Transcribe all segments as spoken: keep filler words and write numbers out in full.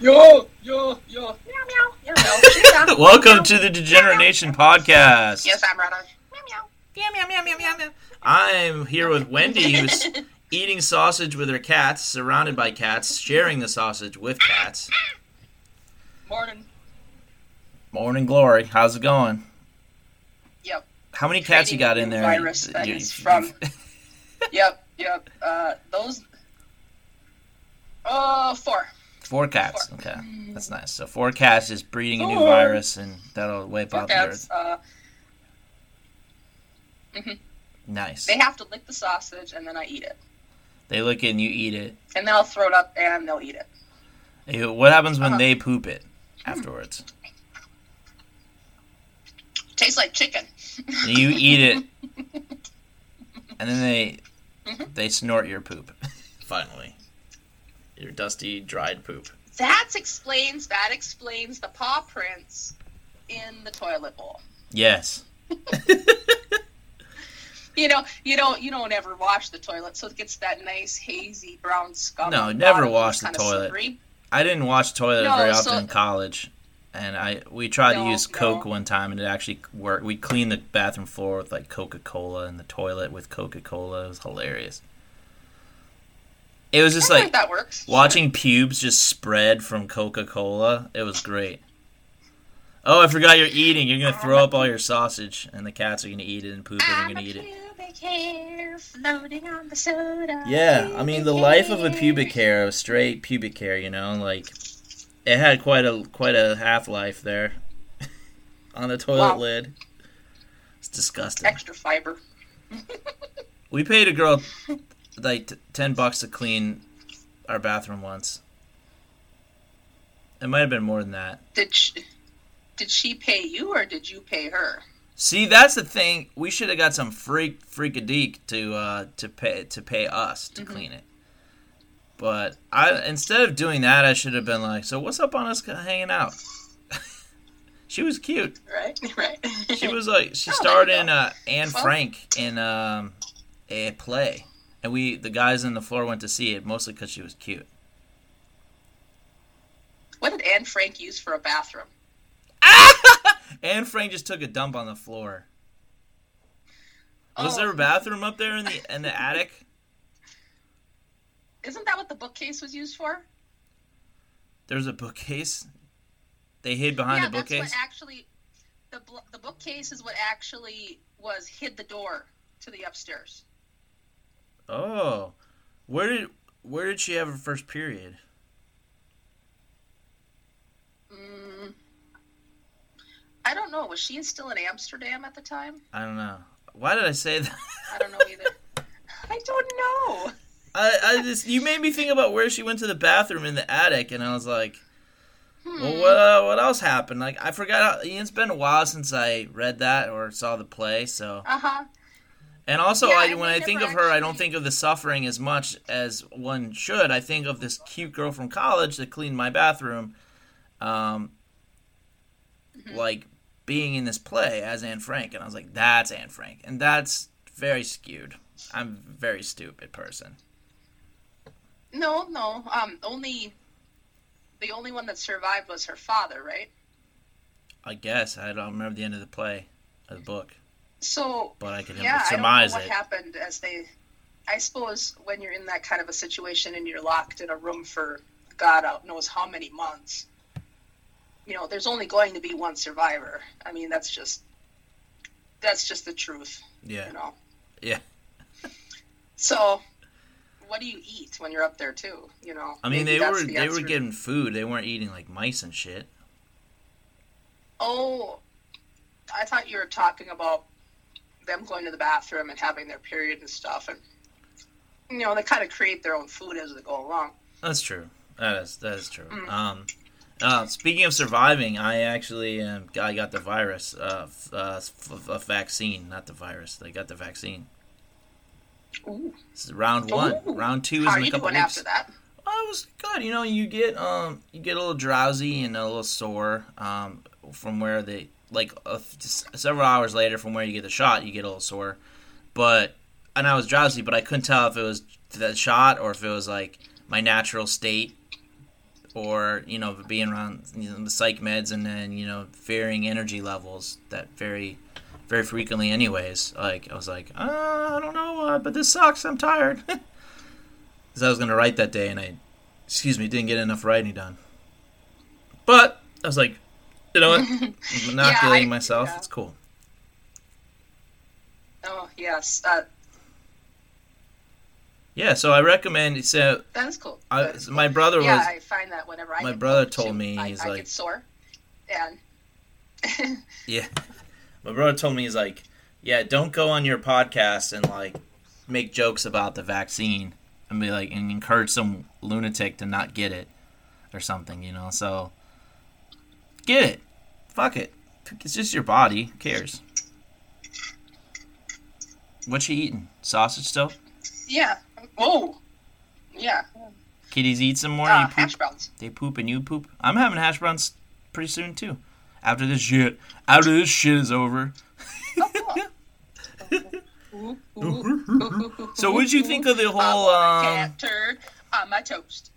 Yo, yo, yo. Meow, meow, meow, meow. Welcome to the Degenerate Nation podcast. Yes, I'm Rada. Meow, meow. Meow, meow, meow, meow, meow, meow. I'm here with Wendy, who's eating sausage with her cats, surrounded by cats, sharing the sausage with cats. Morning. Morning, Glory. How's it going? Yep. How many cats you got in there? Virus that is from... Yep, yep. Uh, those... Uh, four. Four cats. Four. Okay, that's nice. So four cats is breeding four. a new virus, and that'll wipe four out cats, the earth. Uh, mm-hmm. Nice. They have to lick the sausage, and then I eat it. They lick it, and you eat it. And then I'll throw it up, and they'll eat it. Hey, what happens when uh-huh. they poop it afterwards? It tastes like chicken. You eat it, and then they mm-hmm. they snort your poop. Finally. Your dusty, dried poop. That explains, that explains the paw prints in the toilet bowl. Yes. you know, you don't, you don't ever wash the toilet, so it gets that nice, hazy, brown scum. No, never wash the toilet. Slippery. I didn't wash the toilet no, very often so... in college, and I we tried no, to use Coke no. one time, and it actually worked. We cleaned the bathroom floor with, like, Coca-Cola, and the toilet with Coca-Cola. It was hilarious. It was just I like that works. watching sure. pubes just spread from Coca-Cola. It was great. Oh, I forgot you're eating. You're going to throw up all your sausage, and the cats are going to eat it and poop it and you're going to eat it. Pubic hair floating on the soda. Yeah, I mean, the life of a pubic hair, a straight pubic hair, you know, like, it had quite a quite a half-life there on the toilet wow. lid. It's disgusting. Extra fiber. We paid a girl... like ten bucks to clean our bathroom once. It might have been more than that. Did she, did she pay you or did you pay her? See, that's the thing. We should have got some freak freakadeek to uh, to pay to pay us to mm-hmm. clean it. But I instead of doing that, I should have been like, "So what's up on us hanging out?" She was cute, right? Right. She was like she oh, starred in uh, Anne well, Frank in um, a play. And we, the guys on the floor went to see it, mostly because she was cute. What did Anne Frank use for a bathroom? Anne Frank just took a dump on the floor. Oh. Was there a bathroom up there in the in the attic? Isn't that what the bookcase was used for? There's a bookcase? They hid behind yeah, the bookcase? Yeah, that's what actually, the, the bookcase is what actually was hid the door to the upstairs. Oh, where did where did she have her first period? Mm, I don't know. Was she still in Amsterdam at the time? I don't know. Why did I say that? I don't know either. I don't know. I, I just you made me think about where she went to the bathroom in the attic, and I was like, hmm. well, what uh, what else happened? Like I forgot. How, it's been a while since I read that or saw the play, so. Uh huh. And also, yeah, I, when I think of her, actually... I don't think of the suffering as much as one should. I think of this cute girl from college that cleaned my bathroom, um, mm-hmm. like being in this play as Anne Frank. And I was like, that's Anne Frank. And that's very skewed. I'm a very stupid person. No, no. Um, only the only one that survived was her father, right? I guess. I don't remember the end of the play, of the book. So, but I can yeah, I don't know what it. happened as they, I suppose when you're in that kind of a situation and you're locked in a room for God knows how many months, you know, there's only going to be one survivor. I mean, that's just, that's just the truth. Yeah. You know? Yeah. So what do you eat when you're up there too? You know, I mean, Maybe they were, the they were getting food. They weren't eating like mice and shit. Oh, I thought you were talking about them going to the bathroom and having their period and stuff, and you know they kind of create their own food as they go along. That's true. That is that is true. Mm. Um, uh, speaking of surviving, I actually um, I got the virus, uh, uh, f- a vaccine, not the virus. They got the vaccine. Ooh. This is round one. Ooh. Round two is How in are a you couple doing weeks. After that? Oh, it was good. You know, you get um, you get a little drowsy and a little sore um, from where they. Like uh, several hours later from where you get the shot, you get a little sore. But, and I was drowsy, but I couldn't tell if it was the shot or if it was like my natural state or, you know, being around, you know, the psych meds and then, you know, varying energy levels that vary very frequently anyways. Like, I was like, uh, I don't know, uh, but this sucks. I'm tired. Because I was going to write that day and I, excuse me, didn't get enough writing done. But I was like, you know what? I'm not yeah, feeling myself. It's cool. Oh, yes. Uh, yeah, so I recommend. It's a, that is cool. I, that is my cool. brother was. Yeah, I find that whenever I. My get brother told too, me I, he's I like. I get sore, and. yeah, my brother told me he's like, yeah, don't go on your podcast and like make jokes about the vaccine and be like and encourage some lunatic to not get it or something, you know. So get it, fuck it. It's just your body. Who cares? What you eating? Sausage still? Yeah. Oh. Yeah. Kitties eat some more? Uh, you poop? Hash browns. They poop and you poop? I'm having hash browns pretty soon, too. After this shit. After this shit is over. So what did you think of the whole... Um... Cat turd on my toast.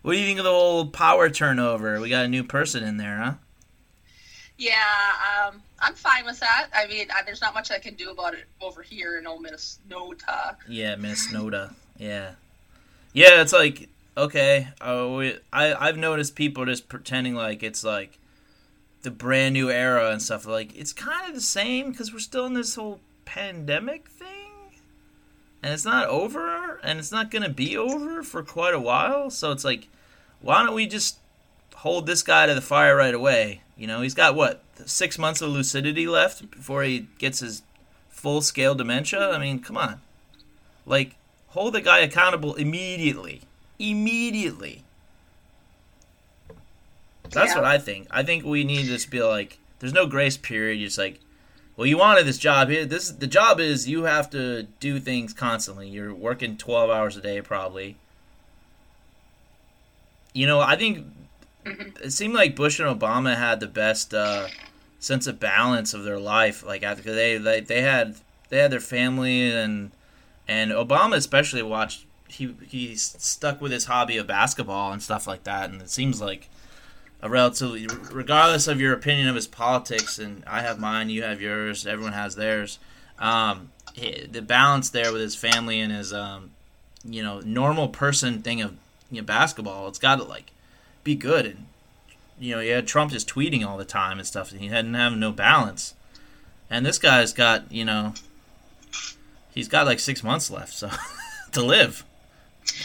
What do you think of the whole power turnover? We got a new person in there, huh? Yeah, um, I'm fine with that. I mean, I, there's not much I can do about it over here in old Minnesota. Yeah, Minnesota. Yeah. Yeah, it's like, okay, uh, we, I, I've noticed people just pretending like it's like the brand new era and stuff. Like, it's kind of the same because we're still in this whole pandemic thing. And it's not over, and it's not going to be over for quite a while. So it's like, why don't we just hold this guy to the fire right away? You know, he's got, what, six months of lucidity left before he gets his full-scale dementia? I mean, come on. Like, hold the guy accountable immediately. Immediately. That's yeah. what I think. I think we need to just be like, there's no grace period. You're just like, well, you wanted this job here. This the job is you have to do things constantly. You're working twelve hours a day probably. You know, I think... It seemed like Bush and Obama had the best uh, sense of balance of their life. Like after they, they they had they had their family and and Obama especially watched. He he stuck with his hobby of basketball and stuff like that. And it seems like a relatively, regardless of your opinion of his politics, and I have mine, you have yours, everyone has theirs. Um, the balance there with his family and his um, you know normal person thing of you know, basketball. It's got to like. Be good, and you know, yeah, Trump is tweeting all the time and stuff, and he hadn't have no balance. And this guy's got, you know, he's got like six months left, so to live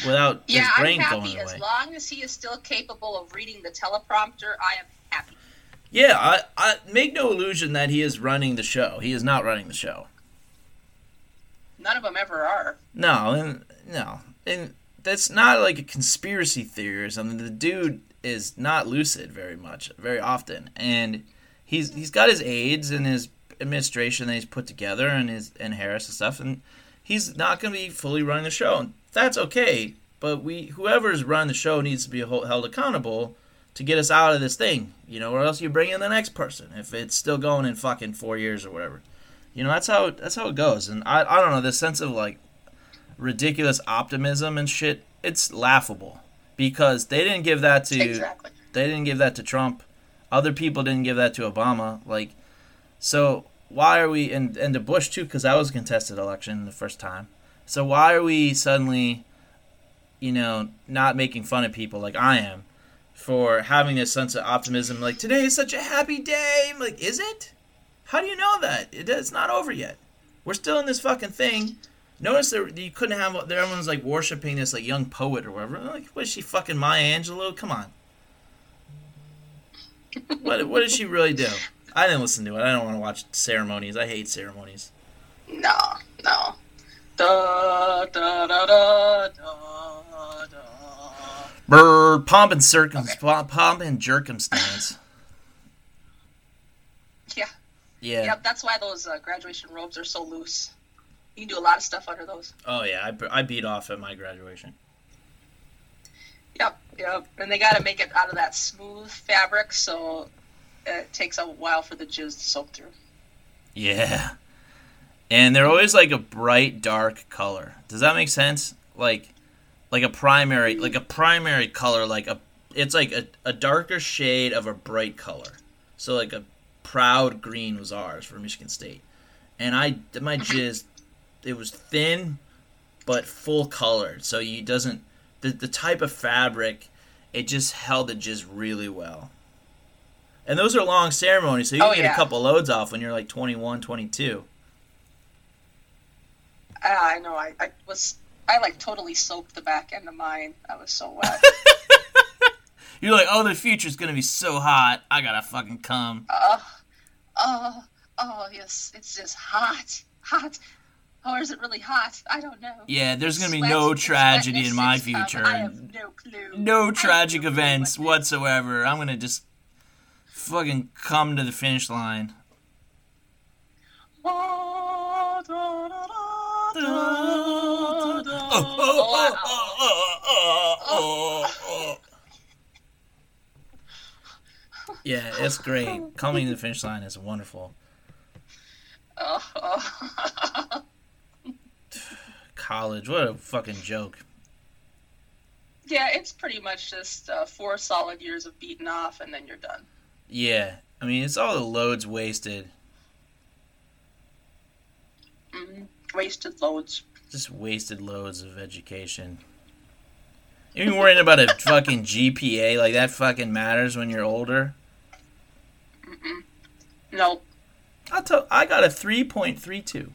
without yeah, his brain I'm happy. going away. As long as he is still capable of reading the teleprompter, I am happy. Yeah, I, I make no illusion that he is running the show. He is not running the show. None of them ever are. No, and no, and that's not like a conspiracy theory or something. The dude is not lucid very much, very often, and he's he's got his aides and his administration that he's put together, and his and Harris and stuff, and he's not going to be fully running the show. And that's okay, but we whoever's running the show needs to be held accountable to get us out of this thing, you know, or else you bring in the next person if it's still going in fucking four years or whatever, you know. That's how that's how it goes. And I I don't know, this sense of like ridiculous optimism and shit, it's laughable because they didn't give that to exactly. they didn't give that to Trump. Other people didn't give that to Obama. Like, so why are we and, and to Bush too, because that was a contested election the first time. So why are we suddenly, you know, not making fun of people like I am for having this sense of optimism? Like, today is such a happy day. I'm like, is it? How do you know that? It, it's not over yet. We're still in this fucking thing. Notice that you couldn't have... Everyone's, like, worshipping this, like, young poet or whatever. Like, what is she, fucking Maya Angelou? Come on. What What did she really do? I didn't listen to it. I don't want to watch ceremonies. I hate ceremonies. No, no. Da, da, da, da, da, da. Brr, pomp and circumstance. Okay. Pomp and circumstance. Yeah. Yeah. Yep, that's why those uh, graduation robes are so loose. You can do a lot of stuff under those. Oh, yeah. I, I beat off at my graduation. Yep, yep. And they got to make it out of that smooth fabric, so it takes a while for the jizz to soak through. Yeah. And they're always, like, a bright, dark color. Does that make sense? Like, like a primary, like a primary color, like a, it's like a, a darker shade of a bright color. So like a proud green was ours for Michigan State. And I, my jizz, it was thin, but full colored. So you doesn't, the, the type of fabric, it just held the jizz really well. And those are long ceremonies, so you oh, get yeah. a couple loads off when you're like twenty-one, twenty-two. Uh, I know. I, I was, I like totally soaked the back end of mine. I was so wet. You're like, oh, the future's gonna be so hot. I gotta fucking come. Oh, uh, oh, oh, yes. It's just hot, hot. Or is it really hot? I don't know. Yeah, there's going to be no tragedy in my future. I have no clue. No tragic events whatsoever. I'm going to just fucking come to the finish line. Oh, oh, oh, oh. Yeah, it's great. Coming to the finish line is wonderful. Oh. College, what a fucking joke. Yeah, it's pretty much just uh, four solid years of beating off and then you're done. Yeah, I mean, it's all the loads wasted. Mm, wasted loads. Just wasted loads of education. You're worrying about a fucking G P A, like that fucking matters when you're older? Mm-mm. Nope. I'll tell, I got a three point three two.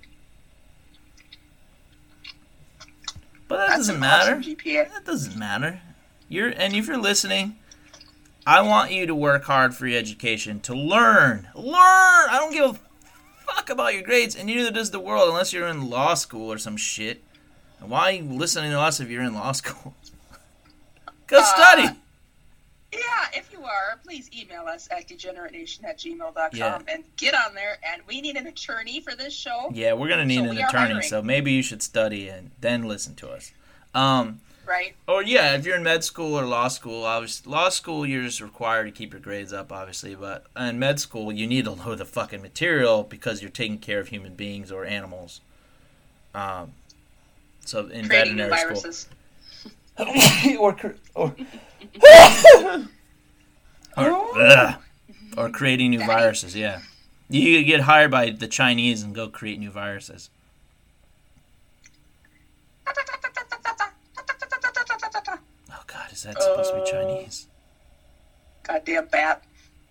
But that That's doesn't matter. Awesome G P A. That doesn't matter. You're and if you're listening, I want you to work hard for your education, to learn. Learn! I don't give a fuck about your grades, and neither does the world, unless you're in law school or some shit. And why are you listening to us if you're in law school? Go uh, study! Yeah, if you are, please email us at degenerate nation at gmail dot com yeah. and get on there. And we need an attorney for this show. Yeah, we're going to need so an attorney, hiring. So maybe you should study and then listen to us. Um, right. Or, yeah, if you're in med school or law school, obviously, law school, you're just required to keep your grades up, obviously. But in med school, you need to know the fucking material because you're taking care of human beings or animals. Um, so in Creating veterinary new viruses. School. or or, or, ugh, or creating new viruses, yeah. You could get hired by the Chinese and go create new viruses. Oh, God, is that supposed uh, to be Chinese? Goddamn bat.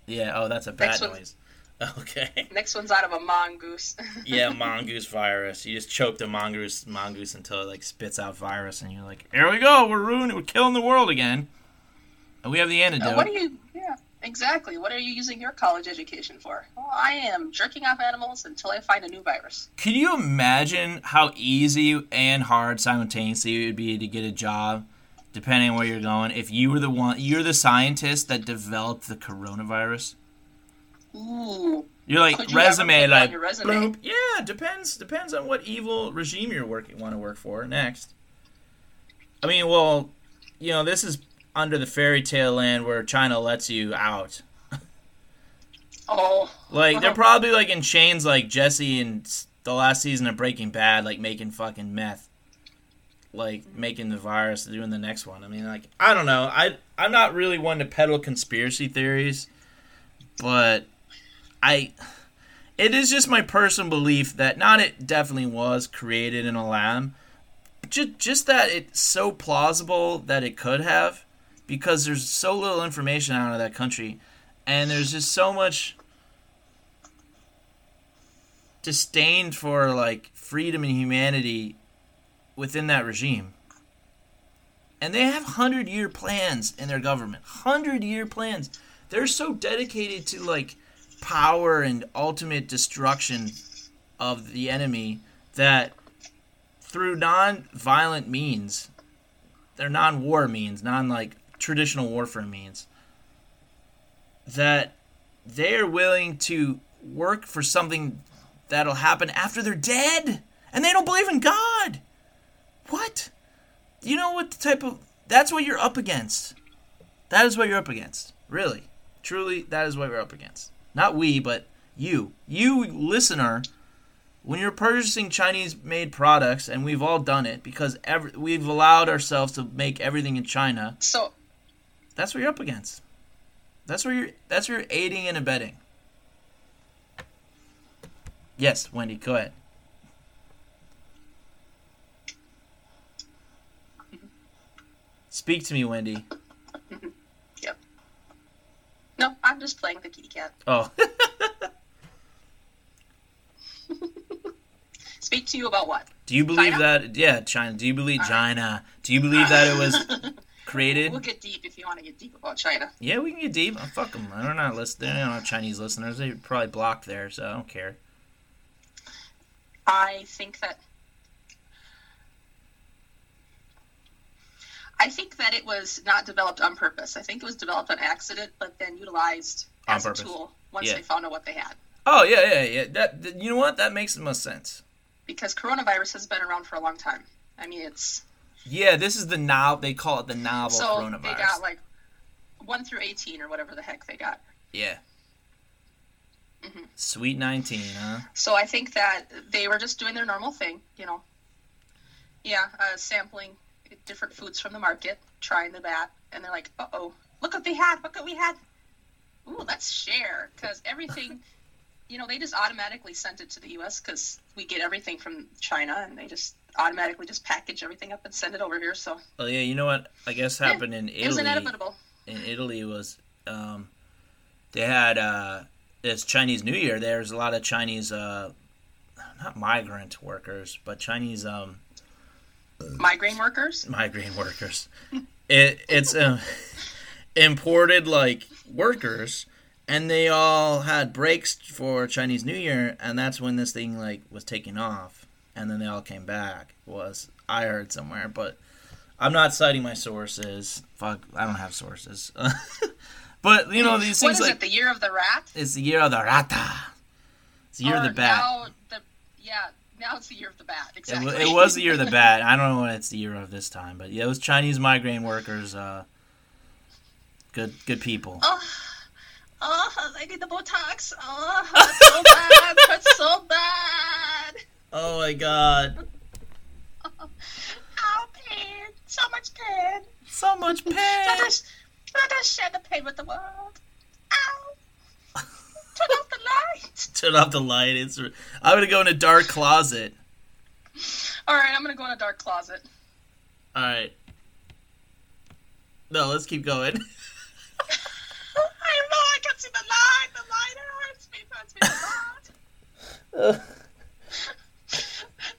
Yeah, oh, that's a bat noise. Okay. Next one's out of a mongoose. Yeah, mongoose virus. You just choke the mongoose mongoose until it like spits out virus, and you're like, here we go, we're ruining, we're killing the world again. And we have the antidote. Uh, what are you? Yeah, exactly. What are you using your college education for? Well, I am jerking off animals until I find a new virus. Can you imagine how easy and hard simultaneously it would be to get a job, depending on where you're going? If you were the one, you're the scientist that developed the coronavirus. Ooh. You're like you resume, like resume? Bloop. Yeah, depends depends on what evil regime you're working want to work for next. I mean, well, you know, this is under the fairy tale land where China lets you out. Oh, like they're probably like in chains, like Jesse in the last season of Breaking Bad, like making fucking meth, like making the virus, doing the next one. I mean, like I don't know, I I'm not really one to peddle conspiracy theories, but. I, it is just my personal belief that not it definitely was created in a lab, but just, just that it's so plausible that it could have, because there's so little information out of that country, and there's just so much disdain for like freedom and humanity within that regime. And they have hundred-year plans in their government, hundred-year plans. They're so dedicated to like power and ultimate destruction of the enemy that through non-violent means, they're non-war means, non-like traditional warfare means, that they are willing to work for something that'll happen after they're dead, and they don't believe in God. What? You know what the type of... That's what you're up against. That is what you're up against. Really. Truly, that is what we're up against. Not we, but you. You, listener, When you're purchasing Chinese-made products, and we've all done it because every, we've allowed ourselves to make everything in China. So that's what you're up against. That's where you're. That's where you're aiding and abetting. Yes, Wendy, go ahead. Speak to me, Wendy. Yep. No, I'm just playing the kitty cat. Oh. Speak to you about what? Do you believe China? that? Yeah, China. Do you believe right. China? Do you believe that it was created? We'll get deep if you want to get deep about China. Yeah, we can get deep. Oh, fuck them. I don't know. Listen, I don't have Chinese listeners. They probably blocked there, so I don't care. I think that. I think that it was not developed on purpose. I think it was developed on accident, but then utilized on as purpose. a tool once yeah. they found out what they had. Oh, yeah, yeah, yeah. That, that, you know what? That makes the most sense. Because coronavirus has been around for a long time. I mean, it's... Yeah, this is the novel... They call it the novel so coronavirus. So they got, like, one through eighteen or whatever the heck they got. Yeah. Mm-hmm. Sweet nineteen, huh? So I think that they were just doing their normal thing, you know. Yeah, uh, sampling different foods from the market, trying the bat, and they're like, uh-oh, look what they had, look what we had. Ooh, let's share, because everything... You know, they just automatically sent it to the U S because we get everything from China, and they just automatically just package everything up and send it over here. So, oh yeah, you know what I guess happened yeah, in Italy. It was inevitable. In Italy was um, they had uh, this Chinese New Year. There's a lot of Chinese, uh, not migrant workers, but Chinese um, migraine workers. Migraine workers. it it's um, imported like workers. And they all had breaks for Chinese New Year, and that's when this thing like was taking off, and then they all came back. Was I heard somewhere, but I'm not citing my sources. Fuck, I don't have sources. But you know these things. What is like, it? The year of the rat? It's the year of the rata. It's the year or of the bat. Now the, yeah, now it's the year of the bat. Exactly. It, it was the year of the bat. I don't know what it's the year of this time, but yeah, it was Chinese migrant workers. Uh, good, good people. Oh. Oh, I need the Botox. Oh, that's so bad. That's so bad. Oh, my God. Oh, ow, pain. So much pain. So much pain. Let us, let us share the pain with the world. Ow. Turn off the light. Turn off the light. It's, I'm going to go in a dark closet. All right, I'm going to go in a dark closet. All right. No, let's keep going. The line, the line hurts me, hurts me a lot.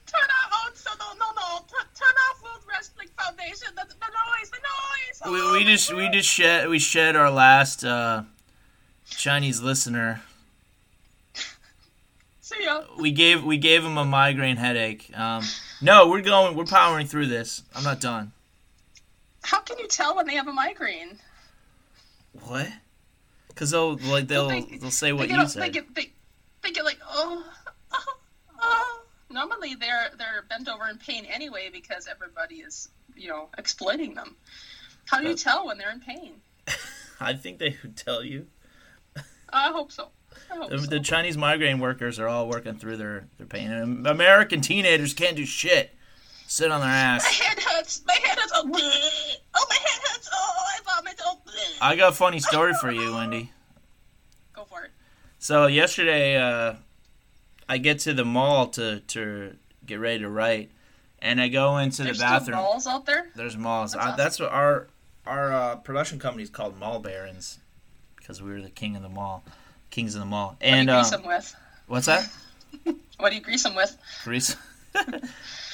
Turn off, so no, no, no. Turn, turn off World Wrestling Foundation. The, the noise, the noise. Oh, we, we just, we just shed, we shed our last uh, Chinese listener. See ya. We gave, we gave him a migraine headache. Um, no, we're going, we're powering through this. I'm not done. How can you tell when they have a migraine? What? Because they'll, like, they'll, they, they'll say what you said. They get, they, they get like, oh, oh, oh. Normally they're they're bent over in pain anyway because everybody is, you know, exploiting them. How do you uh, tell when they're in pain? I think they would tell you. I hope so. I hope the, so. The Chinese migraine workers are all working through their, their pain. And American teenagers can't do shit. Sit on their ass. My head hurts. My head hurts. Oh, oh my head hurts. Oh, I vomit. Oh. I got a funny story for you, Wendy. Go for it. So yesterday, uh, I get to the mall to, to get ready to write, and I go into There's the bathroom. There's malls out there? There's malls. That's, I, awesome. That's what our our uh, production company is called, Mall Barons, because we were the king of the mall, kings of the mall. And what do you grease um, them with? What's that? What do you grease them with? Grease.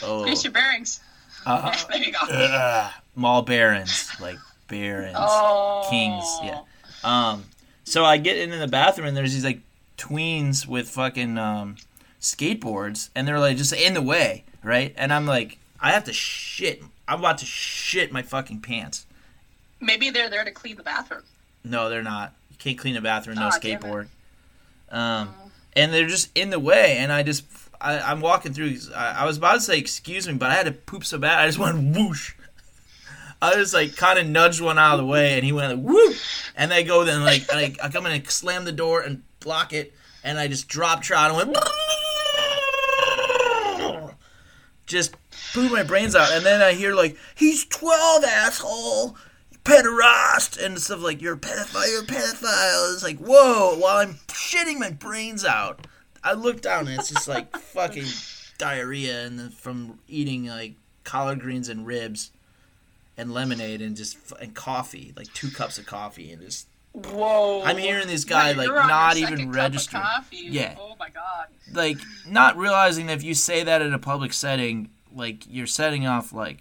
Oh. Grease your bearings. Uh, there you go. Uh, Mall Barons, like barons, oh. kings, yeah. Um, so I get into the bathroom and there's these like tweens with fucking um, skateboards, and they're like just in the way, right? And I'm like, I have to shit. I'm about to shit my fucking pants. Maybe they're there to clean the bathroom. No, they're not. You can't clean a bathroom, no oh, skateboard. Um, oh. And they're just in the way, and I just. I, I'm walking through. I, I was about to say excuse me, but I had to poop so bad. I just went whoosh. I was like kind of nudged one out of the way, and he went like, whoo. And they go then like I, I come in and slam the door and block it, and I just dropped trout and went. just pooped my brains out. And then I hear, like, he's twelve, asshole, pederast, and stuff like, you're a pedophile, you're a pedophile. It's like, whoa, while I'm shitting my brains out, I look down and it's just like fucking diarrhea and the, from eating like collard greens and ribs and lemonade and just and coffee, like two cups of coffee and just. Whoa! I'm hearing this guy like not even registering. Yeah. Oh my god. Like not realizing that if you say that in a public setting, like you're setting off like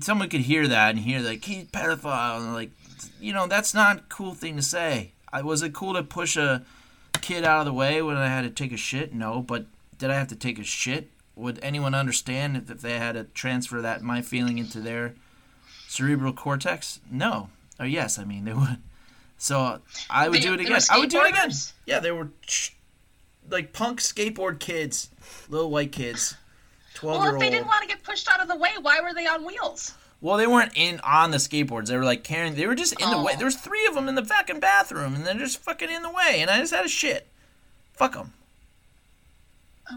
someone could hear that and hear like he's pedophile and like you know that's not a cool thing to say. I was it cool to push a kid out of the way when I had to take a shit? No, but did I have to take a shit? Would anyone understand if, if they had to transfer that my feeling into their cerebral cortex? No. Or yes, I mean they would. So I would they, do it again. I would do it again. Yeah, they were like punk skateboard kids, little white kids, twelve year old. Well, if they didn't want to get pushed out of the way, why were they on wheels? Well, they weren't in on the skateboards. They were like carrying. They were just in oh. the way. There was three of them in the fucking bathroom, and they're just fucking in the way. And I just had a shit. Fuck them.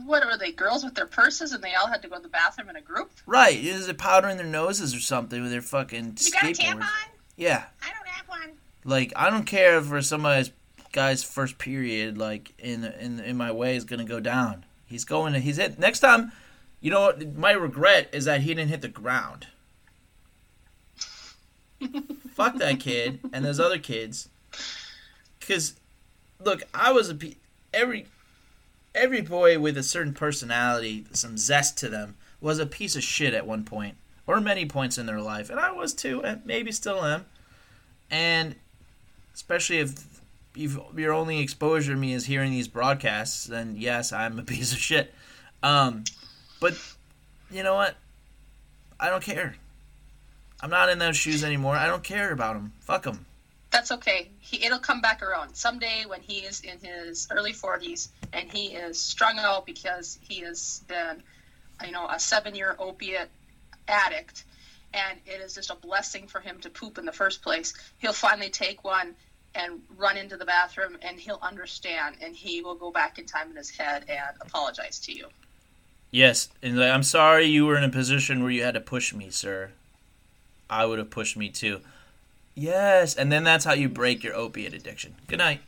What were they, girls with their purses and they all had to go to the bathroom in a group? Right. Is it powder in their noses or something with their fucking skateboards? You got a tampon? Yeah. I don't have one. Like, I don't care if somebody's guy's first period, like, in in in my way is going to go down. He's going to, he's hit. Next time, you know, my regret is that he didn't hit the ground. Fuck that kid and those other kids. Because, look, I was a, every, every boy with a certain personality, some zest to them, was a piece of shit at one point. Or many points in their life, and I was too, and maybe still am. And especially if you've, your only exposure to me is hearing these broadcasts, then yes, I'm a piece of shit. Um, but you know what? I don't care. I'm not in those shoes anymore. I don't care about them. Fuck them. That's okay. He, it'll come back around. Someday when he is in his early forties and he is strung out because he has been, you know, a seven-year opiate addict, and it is just a blessing for him to poop in the first place. He'll finally take one and run into the bathroom, and he'll understand, and he will go back in time in his head and apologize to you. Yes, and I'm sorry you were in a position where you had to push me, sir. I would have pushed me too. Yes, and then that's how you break your opiate addiction. Good night.